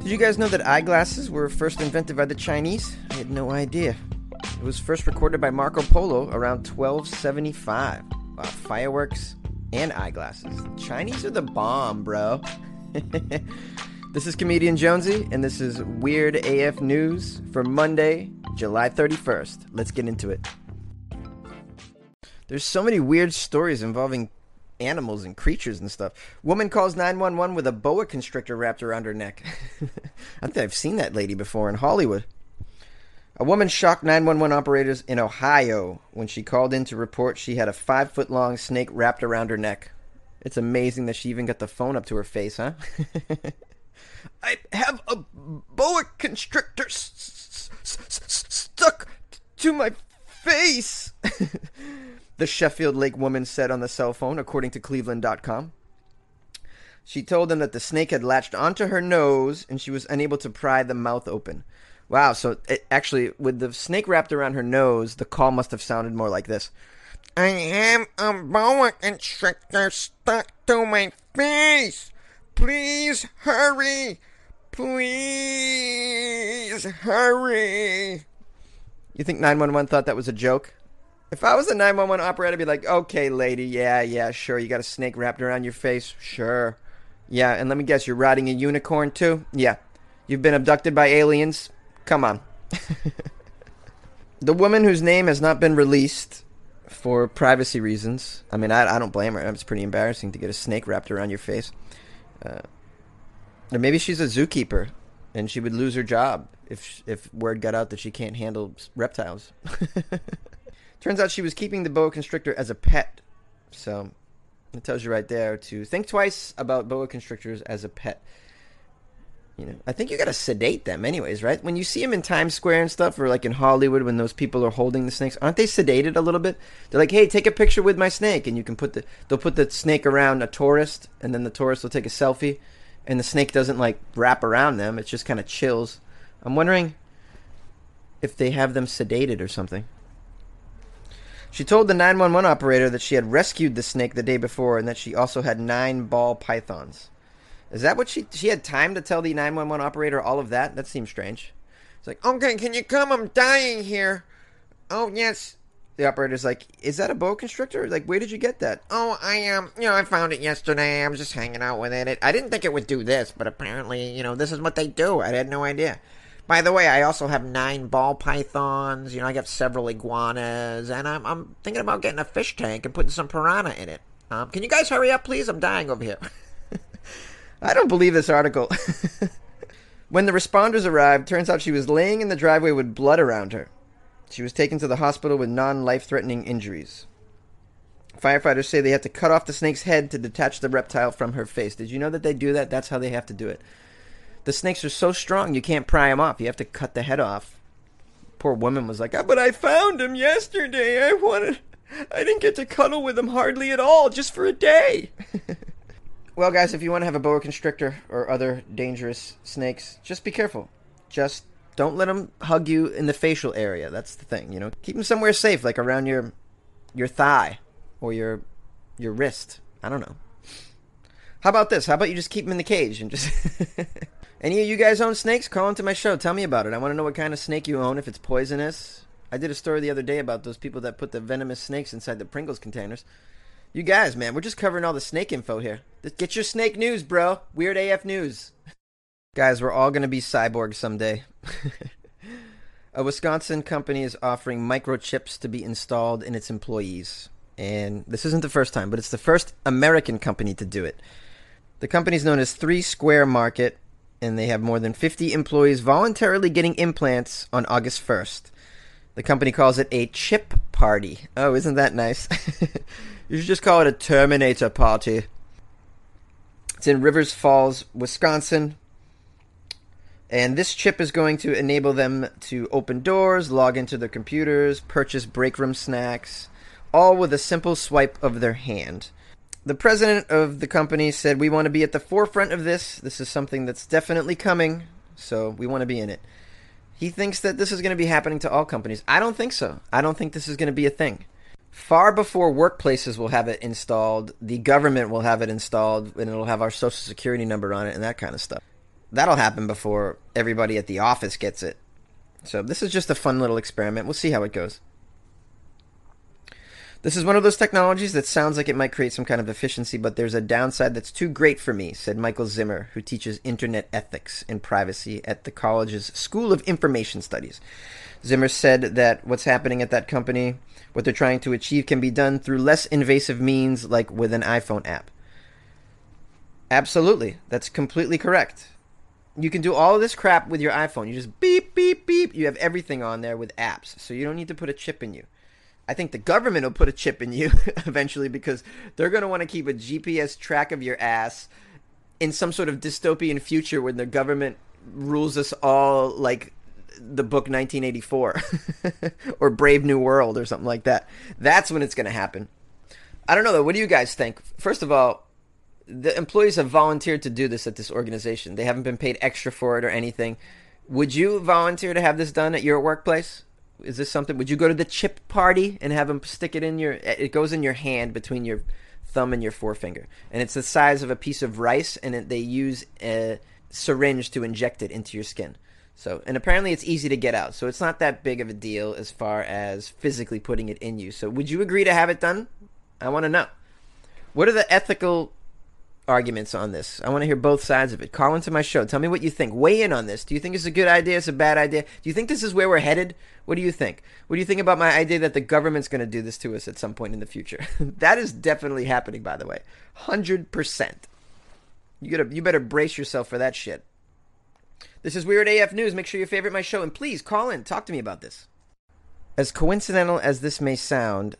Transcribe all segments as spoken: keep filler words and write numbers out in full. Did you guys know that eyeglasses were first invented by the Chinese? I had no idea. It was first recorded by Marco Polo around twelve seventy-five. Wow, fireworks and eyeglasses. The Chinese are the bomb, bro. This is comedian Jonesy, and this is Weird A F News for Monday, July thirty-first. Let's get into it. There's so many weird stories involving animals and creatures and stuff. Woman calls nine one one with a boa constrictor wrapped around her neck. I think I've seen that lady before in Hollywood. A woman shocked nine one one operators in Ohio when she called in to report she had a five-foot-long snake wrapped around her neck. It's amazing that she even got the phone up to her face, huh? I have a boa constrictor s- s- s- stuck t- to my face. The Sheffield Lake woman said on the cell phone, according to Cleveland dot com. She told them that the snake had latched onto her nose and she was unable to pry the mouth open. Wow, so it, actually, with the snake wrapped around her nose, the call must have sounded more like this. I have a boa constrictor stuck to my face. Please hurry. Please hurry. You think nine one one thought that was a joke? If I was a nine one one operator, I'd be like, okay, lady, yeah, yeah, sure, you got a snake wrapped around your face? Sure. Yeah, and let me guess, you're riding a unicorn too? Yeah. You've been abducted by aliens? Come on. The woman whose name has not been released for privacy reasons, I mean, I, I don't blame her. It's pretty embarrassing to get a snake wrapped around your face. Uh, or maybe she's a zookeeper, and she would lose her job if if word got out that she can't handle reptiles. Turns out she was keeping the boa constrictor as a pet. So it tells you right there to think twice about boa constrictors as a pet. You know, I think you got to sedate them anyways, right? When you see them in Times Square and stuff, or like in Hollywood when those people are holding the snakes, aren't they sedated a little bit? They're like, hey, take a picture with my snake. And you can put the, they'll put the snake around a tourist, and then the tourist will take a selfie. And the snake doesn't like wrap around them. It just kind of chills. I'm wondering if they have them sedated or something. She told the nine one one operator that she had rescued the snake the day before and that she also had nine ball pythons. Is that what she... She had time to tell the nine one one operator all of that? That seems strange. It's like, okay, can you come? I'm dying here. Oh, yes. The operator's like, is that a boa constrictor? Like, where did you get that? Oh, I, um, you know, I found it yesterday. I was just hanging out with it. it. I didn't think it would do this, but apparently, you know, this is what they do. I had no idea. By the way, I also have nine ball pythons. You know, I got several iguanas, and I'm I'm thinking about getting a fish tank and putting some piranha in it. Um, can you guys hurry up, please? I'm dying over here. I don't believe this article. When the responders arrived, turns out she was laying in the driveway with blood around her. She was taken to the hospital with non-life-threatening injuries. Firefighters say they had to cut off the snake's head to detach the reptile from her face. Did you know that they do that? That's how they have to do it. The snakes are so strong, you can't pry them off. You have to cut the head off. Poor woman was like, oh, but I found him yesterday. I wanted, I didn't get to cuddle with him hardly at all, just for a day. Well, guys, if you want to have a boa constrictor or other dangerous snakes, just be careful. Just don't let them hug you in the facial area. That's the thing, you know. Keep them somewhere safe, like around your your thigh or your your wrist. I don't know. How about this? How about you just keep them in the cage and just... Any of you guys own snakes? Call into my show. Tell me about it. I want to know what kind of snake you own, if it's poisonous. I did a story the other day about those people that put the venomous snakes inside the Pringles containers. You guys, man, we're just covering all the snake info here. Get your snake news, bro. Weird A F News. Guys, we're all going to be cyborgs someday. A Wisconsin company is offering microchips to be installed in its employees. And this isn't the first time, but it's the first American company to do it. The company is known as Three Square Market, and they have more than fifty employees voluntarily getting implants on August first. The company calls it a chip party. Oh, isn't that nice? You should just call it a Terminator party. It's in Rivers Falls, Wisconsin. And this chip is going to enable them to open doors, log into their computers, purchase break room snacks, all with a simple swipe of their hand. The president of the company said, "We want to be at the forefront of this. This is something that's definitely coming, so we want to be in it." He thinks that this is going to be happening to all companies. I don't think so. I don't think this is going to be a thing. Far before workplaces will have it installed, the government will have it installed, and it'll have our social security number on it and that kind of stuff. That'll happen before everybody at the office gets it. So this is just a fun little experiment. We'll see how it goes. This is one of those technologies that sounds like it might create some kind of efficiency, but there's a downside that's too great for me, said Michael Zimmer, who teaches internet ethics and privacy at the college's School of Information Studies. Zimmer said that what's happening at that company, what they're trying to achieve, can be done through less invasive means, like with an iPhone app. Absolutely. That's completely correct. You can do all of this crap with your iPhone. You just beep, beep, beep. You have everything on there with apps, so you don't need to put a chip in you. I think the government will put a chip in you eventually, because they're going to want to keep a G P S track of your ass in some sort of dystopian future when the government rules us all like the book nineteen eighty-four or Brave New World or something like that. That's when it's going to happen. I don't know, though. What do you guys think? First of all, the employees have volunteered to do this at this organization. They haven't been paid extra for it or anything. Would you volunteer to have this done at your workplace? Is this something? Would you go to the chip party and have them stick it in your? It goes in your hand between your thumb and your forefinger, and it's the size of a piece of rice. And it, they use a syringe to inject it into your skin. So, and apparently it's easy to get out. So it's not that big of a deal as far as physically putting it in you. So would you agree to have it done? I want to know. What are the ethical arguments on this? I want to hear both sides of it. Call into my show. Tell me what you think. Weigh in on this. Do you think it's a good idea? It's a bad idea? Do you think this is where we're headed? What do you think? What do you think about my idea that the government's going to do this to us at some point in the future? That is definitely happening, by the way. one hundred percent. You gotta, you better brace yourself for that shit. This is Weird A F News. Make sure you favorite my show, and please call in. Talk to me about this. As coincidental as this may sound,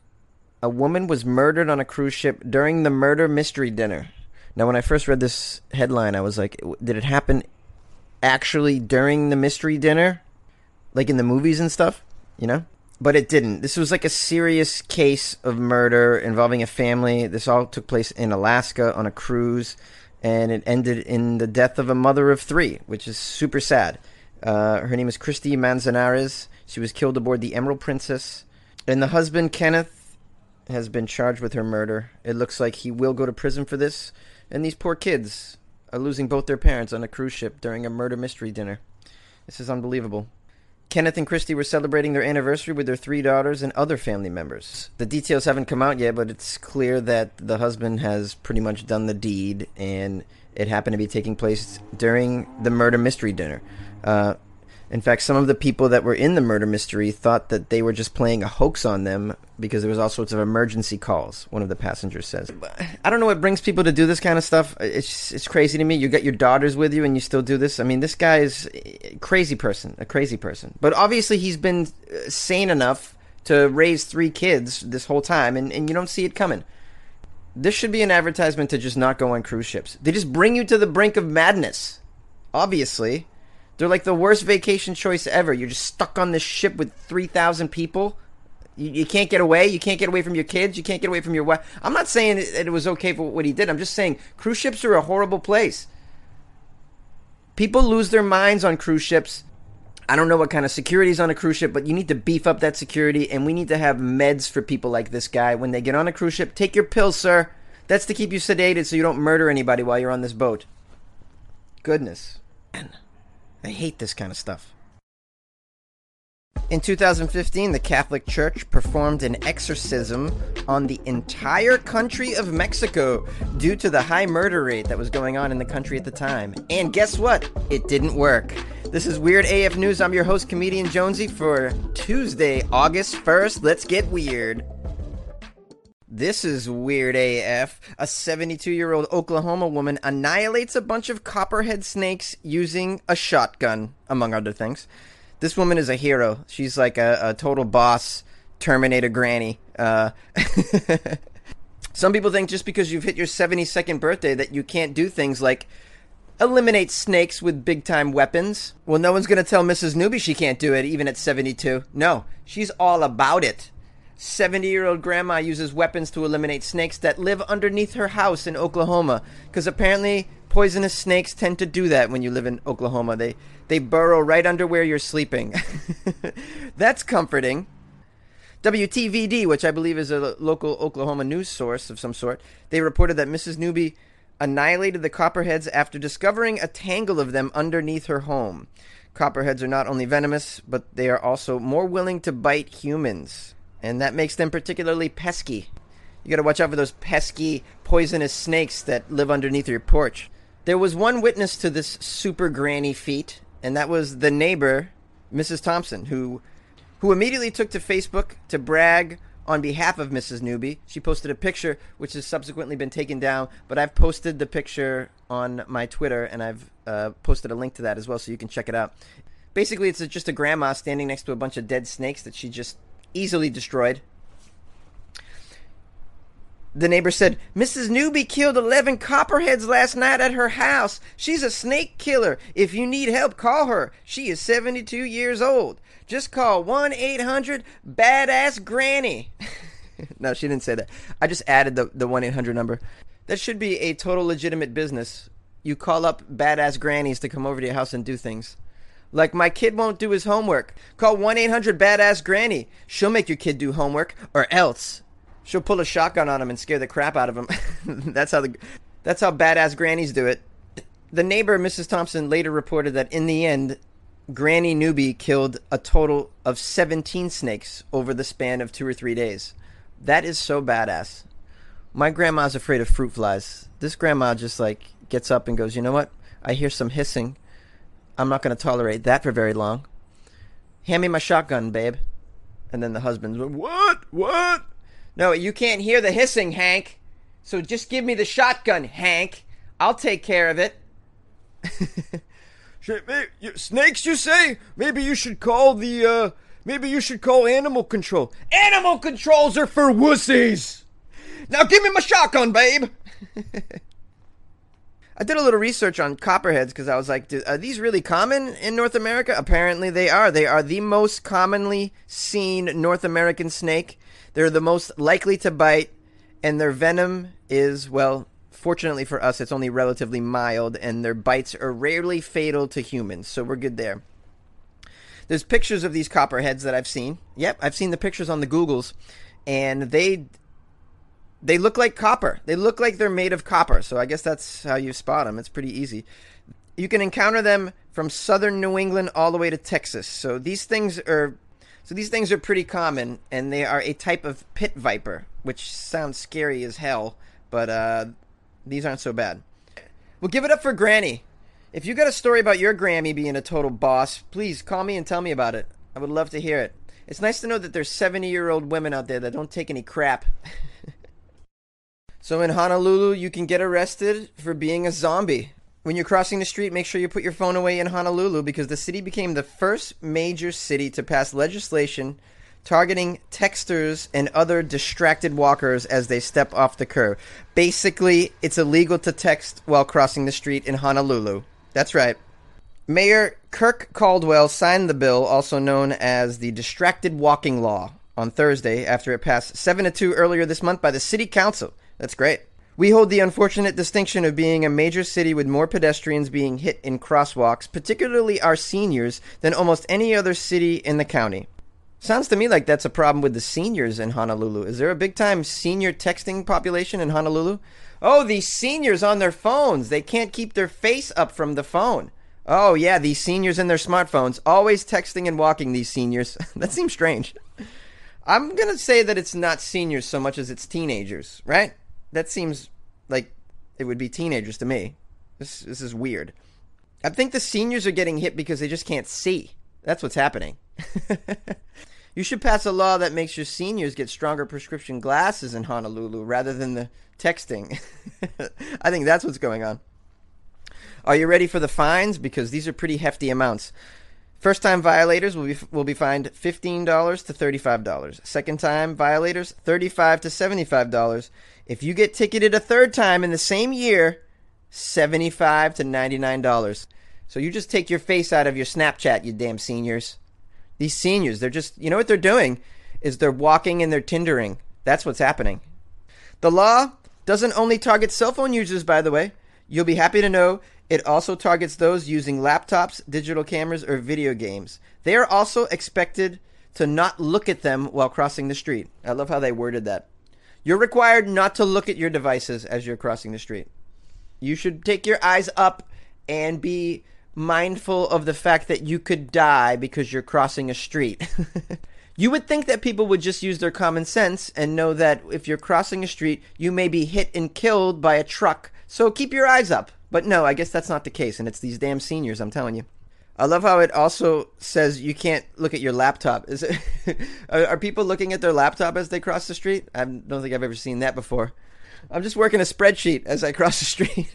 a woman was murdered on a cruise ship during the murder mystery dinner. Now, when I first read this headline, I was like, did it happen actually during the mystery dinner? Like in the movies and stuff, you know? But it didn't. This was like a serious case of murder involving a family. This all took place in Alaska on a cruise, and it ended in the death of a mother of three, which is super sad. Uh, her name is Christy Manzanares. She was killed aboard the Emerald Princess. And the husband, Kenneth, has been charged with her murder. It looks like he will go to prison for this. And these poor kids are losing both their parents on a cruise ship during a murder mystery dinner. This is unbelievable. Kenneth and Christy were celebrating their anniversary with their three daughters and other family members. The details haven't come out yet, but it's clear that the husband has pretty much done the deed, and it happened to be taking place during the murder mystery dinner. Uh, in fact, some of the people that were in the murder mystery thought that they were just playing a hoax on them, because there was all sorts of emergency calls, one of the passengers says. I don't know what brings people to do this kind of stuff. It's just, it's crazy to me. You got your daughters with you and you still do this. I mean, this guy is a crazy person, a crazy person. But obviously he's been sane enough to raise three kids this whole time, and, and you don't see it coming. This should be an advertisement to just not go on cruise ships. They just bring you to the brink of madness, obviously. They're like the worst vacation choice ever. You're just stuck on this ship with three thousand people. You can't get away. You can't get away from your kids. You can't get away from your wife. I'm not saying that it was okay for what he did. I'm just saying cruise ships are a horrible place. People lose their minds on cruise ships. I don't know what kind of security is on a cruise ship, but you need to beef up that security, and we need to have meds for people like this guy. When they get on a cruise ship, take your pills, sir. That's to keep you sedated so you don't murder anybody while you're on this boat. Goodness. Man, I hate this kind of stuff. In two thousand fifteen, the Catholic Church performed an exorcism on the entire country of Mexico due to the high murder rate that was going on in the country at the time. And guess what? It didn't work. This is Weird A F News. I'm your host, comedian Jonesy, for Tuesday, August first. Let's get weird. This is Weird A F. A seventy-two-year-old Oklahoma woman annihilates a bunch of copperhead snakes using a shotgun, among other things. This woman is a hero. She's like a, a total boss, Terminator granny. Uh, some people think just because you've hit your seventy-second birthday that you can't do things like Eliminate snakes with big-time weapons. Well, no one's going to tell Missus Newby she can't do it, even at seventy-two. No, she's all about it. seventy-year-old grandma uses weapons to eliminate snakes that live underneath her house in Oklahoma, because apparently poisonous snakes tend to do that when you live in Oklahoma. They they burrow right under where you're sleeping. That's comforting. W T V D, which I believe is a local Oklahoma news source of some sort, they reported that Missus Newby annihilated the copperheads after discovering a tangle of them underneath her home. Copperheads are not only venomous, but they are also more willing to bite humans. And that makes them particularly pesky. You gotta watch out for those pesky, poisonous snakes that live underneath your porch. There was one witness to this super granny feat, and that was the neighbor, Missus Thompson, who who immediately took to Facebook to brag on behalf of Missus Newby. She posted a picture, which has subsequently been taken down, but I've posted the picture on my Twitter, and I've uh, posted a link to that as well, so you can check it out. Basically, it's just a grandma standing next to a bunch of dead snakes that she just easily destroyed. The neighbor said, "Missus Newby killed eleven copperheads last night at her house. She's a snake killer. If you need help, call her. She is seventy-two years old. Just call one eight hundred badass granny. No, she didn't say that. I just added the, the one eight hundred number. That should be a total legitimate business. You call up badass grannies to come over to your house and do things. Like, my kid won't do his homework. Call one eight hundred badass granny. She'll make your kid do homework, or else. She'll pull a shotgun on him and scare the crap out of him." That's how the, that's how badass grannies do it. The neighbor, Missus Thompson, later reported that in the end, Granny Newby killed a total of seventeen snakes over the span of two or three days. That is so badass. My grandma's afraid of fruit flies. This grandma just, like, gets up and goes, "You know what? I hear some hissing. I'm not going to tolerate that for very long. Hand me my shotgun, babe." And then the husband's like, "What? What? No, you can't hear the hissing, Hank. So just give me the shotgun, Hank. I'll take care of it." Snakes, you say? Maybe you should call the, uh, maybe you should call animal control. Animal controls are for wussies. Now give me my shotgun, babe. I did a little research on copperheads because I was like, are these really common in North America? Apparently they are. They are the most commonly seen North American snake. They're the most likely to bite, and their venom is, well, fortunately for us, it's only relatively mild, and their bites are rarely fatal to humans, so we're good there. There's pictures of these copperheads that I've seen. Yep, I've seen the pictures on the Googles, and they... They look like copper. They look like they're made of copper. So I guess that's how you spot them. It's pretty easy. You can encounter them from southern New England all the way to Texas. So these things are so these things are pretty common, and they are a type of pit viper, which sounds scary as hell, but uh, these aren't so bad. Well, give it up for Granny. If you got a story about your Grammy being a total boss, please call me and tell me about it. I would love to hear it. It's nice to know that there's seventy-year-old women out there that don't take any crap. So in Honolulu, you can get arrested for being a zombie. When you're crossing the street, make sure you put your phone away in Honolulu, because the city became the first major city to pass legislation targeting texters and other distracted walkers as they step off the curb. Basically, it's illegal to text while crossing the street in Honolulu. That's right. Mayor Kirk Caldwell signed the bill, also known as the Distracted Walking Law, on Thursday after it passed seven to two earlier this month by the city council. That's great. "We hold the unfortunate distinction of being a major city with more pedestrians being hit in crosswalks, particularly our seniors, than almost any other city in the county." Sounds to me like that's a problem with the seniors in Honolulu. Is there a big-time senior texting population in Honolulu? Oh, these seniors on their phones. They can't keep their face up from the phone. Oh, yeah, these seniors and their smartphones. Always texting and walking, these seniors. That seems strange. I'm going to say that it's not seniors so much as it's teenagers, right? That seems like it would be teenagers to me. This this is weird. I think the seniors are getting hit because they just can't see. That's what's happening. You should pass a law that makes your seniors get stronger prescription glasses in Honolulu rather than the texting. I think that's what's going on. Are you ready for the fines? Because these are pretty hefty amounts. First-time violators will be will be fined fifteen dollars to thirty-five dollars. Second-time violators, thirty-five dollars to seventy-five dollars. If you get ticketed a third time in the same year, seventy-five to ninety-nine dollars. So you just take your face out of your Snapchat, you damn seniors. These seniors, they're just, you know what they're doing? Is they're walking and they're Tindering. That's what's happening. The law doesn't only target cell phone users, by the way. You'll be happy to know it also targets those using laptops, digital cameras, or video games. They are also expected to not look at them while crossing the street. I love how they worded that. You're required not to look at your devices as you're crossing the street. You should take your eyes up and be mindful of the fact that you could die because you're crossing a street. You would think that people would just use their common sense and know that if you're crossing a street, you may be hit and killed by a truck. So keep your eyes up. But no, I guess that's not the case. And it's these damn seniors, I'm telling you. I love how it also says you can't look at your laptop. Is it? Are people looking at their laptop as they cross the street? I don't think I've ever seen that before. I'm just working a spreadsheet as I cross the street.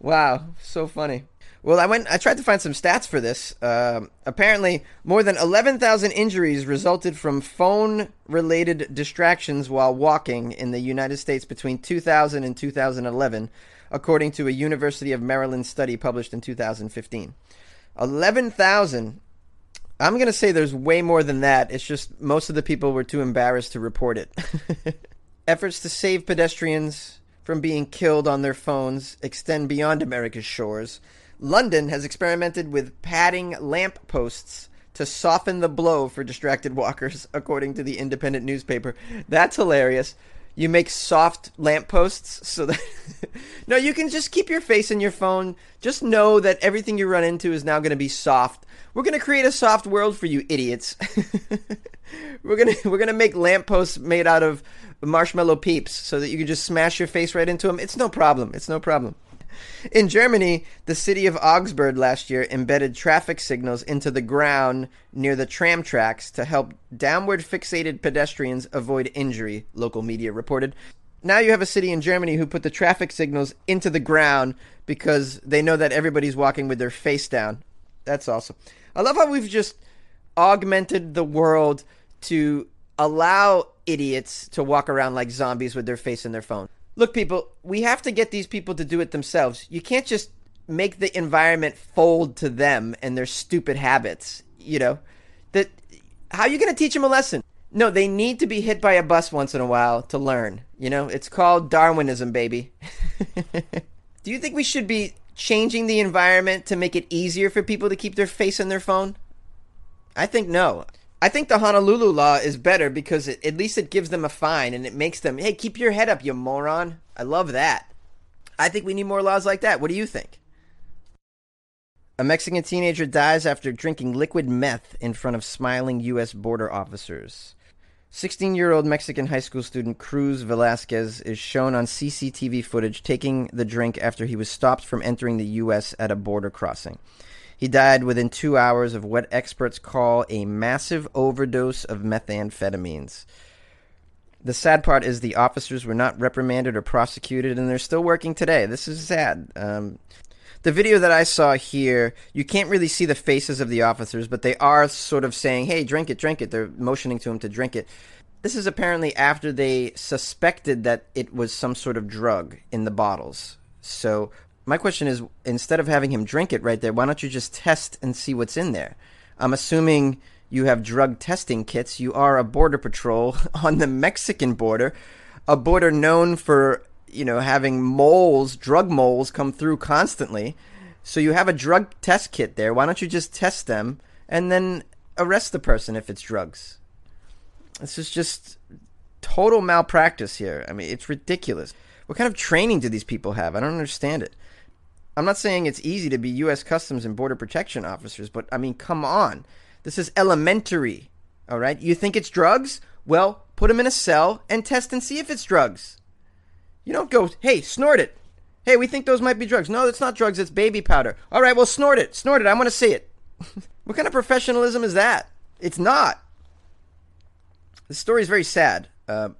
Wow, so funny. Well, I went. I tried to find some stats for this. Uh, apparently, more than eleven thousand injuries resulted from phone-related distractions while walking in the United States between two thousand and two thousand eleven, according to a University of Maryland study published in two thousand fifteen. eleven thousand. I'm going to say there's way more than that. It's just most of the people were too embarrassed to report it. Efforts to save pedestrians from being killed on their phones extend beyond America's shores. London has experimented with padding lamp posts to soften the blow for distracted walkers, according to the Independent newspaper. That's hilarious. You make soft lamp posts so that... No, you can just keep your face in your phone. Just know that everything you run into is now going to be soft. We're going to create a soft world for you idiots. We're going to we're going to make lamp posts made out of marshmallow peeps so that you can just smash your face right into them. It's no problem. It's no problem. In Germany, the city of Augsburg last year embedded traffic signals into the ground near the tram tracks to help downward-fixated pedestrians avoid injury, local media reported. Now you have a city in Germany who put the traffic signals into the ground because they know that everybody's walking with their face down. That's awesome. I love how we've just augmented the world to allow idiots to walk around like zombies with their face in their phone. Look, people, we have to get these people to do it themselves. You can't just make the environment fold to them and their stupid habits, you know. That, how are you going to teach them a lesson? No, they need to be hit by a bus once in a while to learn, you know. It's called Darwinism, baby. Do you think we should be changing the environment to make it easier for people to keep their face in their phone? I think no. I think the Honolulu law is better because it, at least it gives them a fine and it makes them, hey, keep your head up, you moron. I love that. I think we need more laws like that. What do you think? A Mexican teenager dies after drinking liquid meth in front of smiling U S border officers. sixteen-year-old Mexican high school student Cruz Velasquez is shown on C C T V footage taking the drink after he was stopped from entering the U S at a border crossing. He died within two hours of what experts call a massive overdose of methamphetamines. The sad part is the officers were not reprimanded or prosecuted, and they're still working today. This is sad. Um, the video that I saw here, you can't really see the faces of the officers, but they are sort of saying, hey, drink it, drink it. They're motioning to him to drink it. This is apparently after they suspected that it was some sort of drug in the bottles. So... my question is, instead of having him drink it right there, why don't you just test and see what's in there? I'm assuming you have drug testing kits. You are a border patrol on the Mexican border, a border known for, you know, having moles, drug moles come through constantly. So you have a drug test kit there. Why don't you just test them and then arrest the person if it's drugs? This is just total malpractice here. I mean, it's ridiculous. What kind of training do these people have? I don't understand it. I'm not saying it's easy to be U S Customs and Border Protection officers, but, I mean, come on. This is elementary, all right? You think it's drugs? Well, put them in a cell and test and see if it's drugs. You don't go, hey, snort it. Hey, we think those might be drugs. No, it's not drugs. It's baby powder. All right, well, snort it. Snort it. I want to see it. What kind of professionalism is that? It's not. The story is very sad. Uh,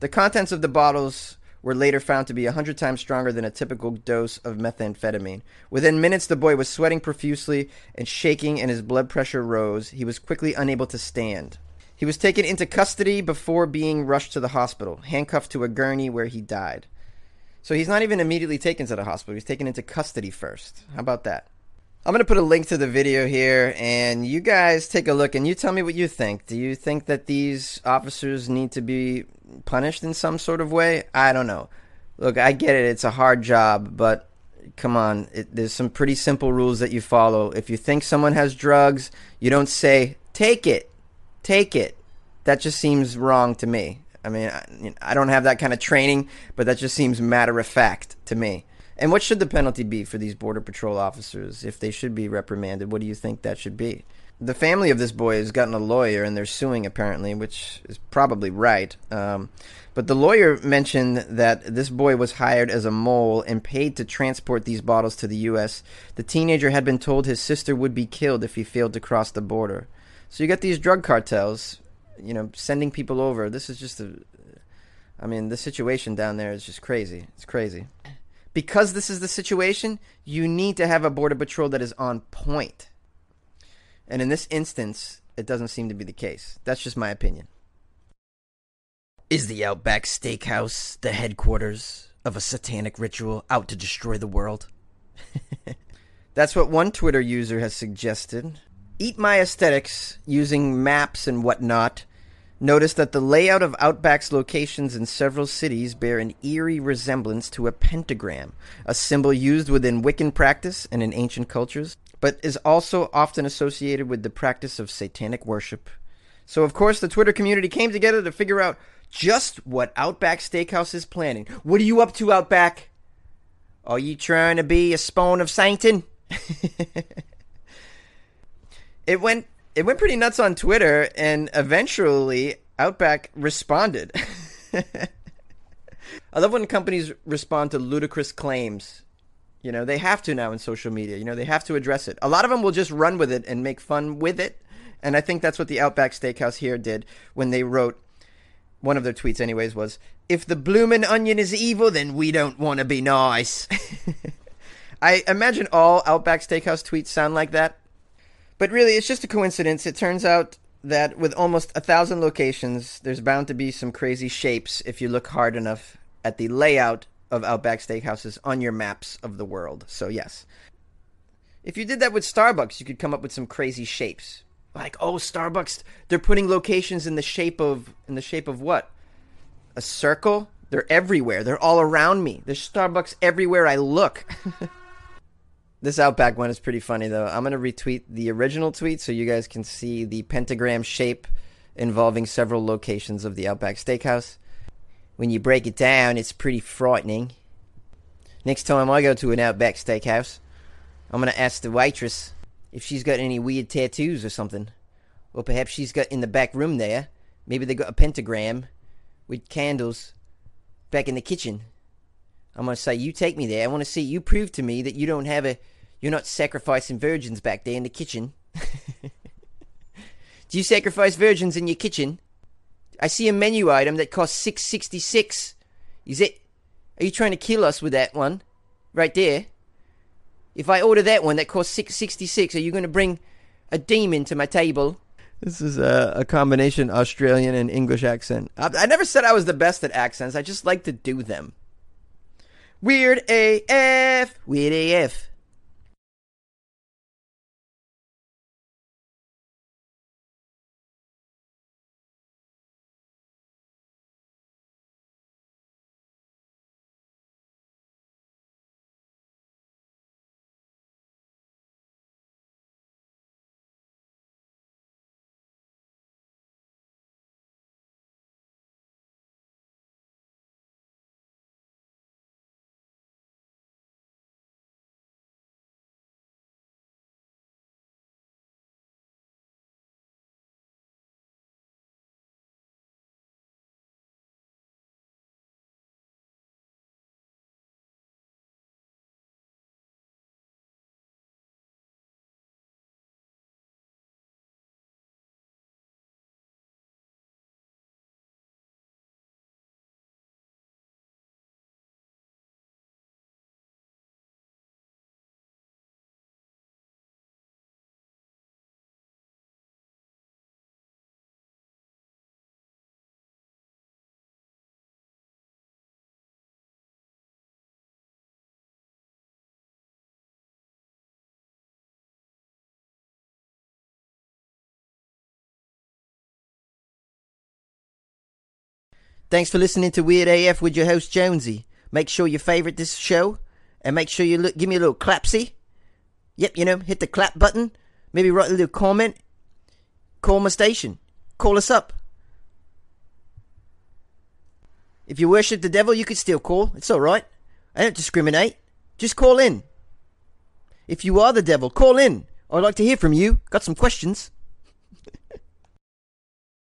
the contents of the bottles... were later found to be one hundred times stronger than a typical dose of methamphetamine. Within minutes, the boy was sweating profusely and shaking, and his blood pressure rose. He was quickly unable to stand. He was taken into custody before being rushed to the hospital, handcuffed to a gurney where he died. So he's not even immediately taken to the hospital. He's taken into custody first. How about that? I'm going to put a link to the video here, and you guys take a look, and you tell me what you think. Do you think that these officers need to be punished in some sort of way? I don't know. Look, I get it. It's a hard job, but come on. It, there's some pretty simple rules that you follow. If you think someone has drugs, you don't say, take it. Take it. That just seems wrong to me. I mean, I, I don't have that kind of training, but that just seems matter of fact to me. And what should the penalty be for these Border Patrol officers if they should be reprimanded? What do you think that should be? The family of this boy has gotten a lawyer, and they're suing apparently, which is probably right. Um, but the lawyer mentioned that this boy was hired as a mole and paid to transport these bottles to the U S. The teenager had been told his sister would be killed if he failed to cross the border. So you got these drug cartels, you know, sending people over. This is just a... I mean, the situation down there is just crazy. It's crazy. Because this is the situation, you need to have a Border Patrol that is on point. And in this instance, it doesn't seem to be the case. That's just my opinion. Is the Outback Steakhouse the headquarters of a satanic ritual out to destroy the world? That's what one Twitter user has suggested. Eat My Aesthetics, using maps and whatnot, noticed that the layout of Outback's locations in several cities bear an eerie resemblance to a pentagram, a symbol used within Wiccan practice and in ancient cultures, but is also often associated with the practice of satanic worship. So, of course, the Twitter community came together to figure out just what Outback Steakhouse is planning. What are you up to, Outback? Are you trying to be a spawn of Satan? It went... It went pretty nuts on Twitter, and eventually Outback responded. I love when companies respond to ludicrous claims. You know, they have to now in social media. You know, they have to address it. A lot of them will just run with it and make fun with it. And I think that's what the Outback Steakhouse here did when they wrote, one of their tweets anyways was, "If the bloomin' onion is evil, then we don't want to be nice." I imagine all Outback Steakhouse tweets sound like that. But really, it's just a coincidence. It turns out that with almost a thousand locations, there's bound to be some crazy shapes if you look hard enough at the layout of Outback Steakhouses on your maps of the world. So yes. If you did that with Starbucks, you could come up with some crazy shapes. Like, oh, Starbucks, they're putting locations in the shape of, in the shape of what? A circle? They're everywhere. They're all around me. There's Starbucks everywhere I look. This Outback one is pretty funny, though. I'm going to retweet the original tweet so you guys can see the pentagram shape involving several locations of the Outback Steakhouse. When you break it down, it's pretty frightening. Next time I go to an Outback Steakhouse, I'm going to ask the waitress if she's got any weird tattoos or something. Or perhaps she's got in the back room there, maybe they got a pentagram with candles back in the kitchen. I'm going to say, you take me there. I want to see you prove to me that you don't have a... You're not sacrificing virgins back there in the kitchen. Do you sacrifice virgins in your kitchen? I see a menu item that costs six dollars and sixty-six cents. Is it... Are you trying to kill us with that one? Right there. If I order that one that costs six dollars and sixty-six cents, are you going to bring a demon to my table? This is a, a combination Australian and English accent. I, I never said I was the best at accents. I just like to do them. Weird A F. Weird A F. Thanks for listening to Weird A F with your host, Jonesy. Make sure you favorite this show, and make sure you look, give me a little clapsy. Yep, you know, hit the clap button. Maybe write a little comment. Call my station. Call us up. If you worship the devil, you could still call. It's all right. I don't discriminate. Just call in. If you are the devil, call in. I'd like to hear from you. Got some questions.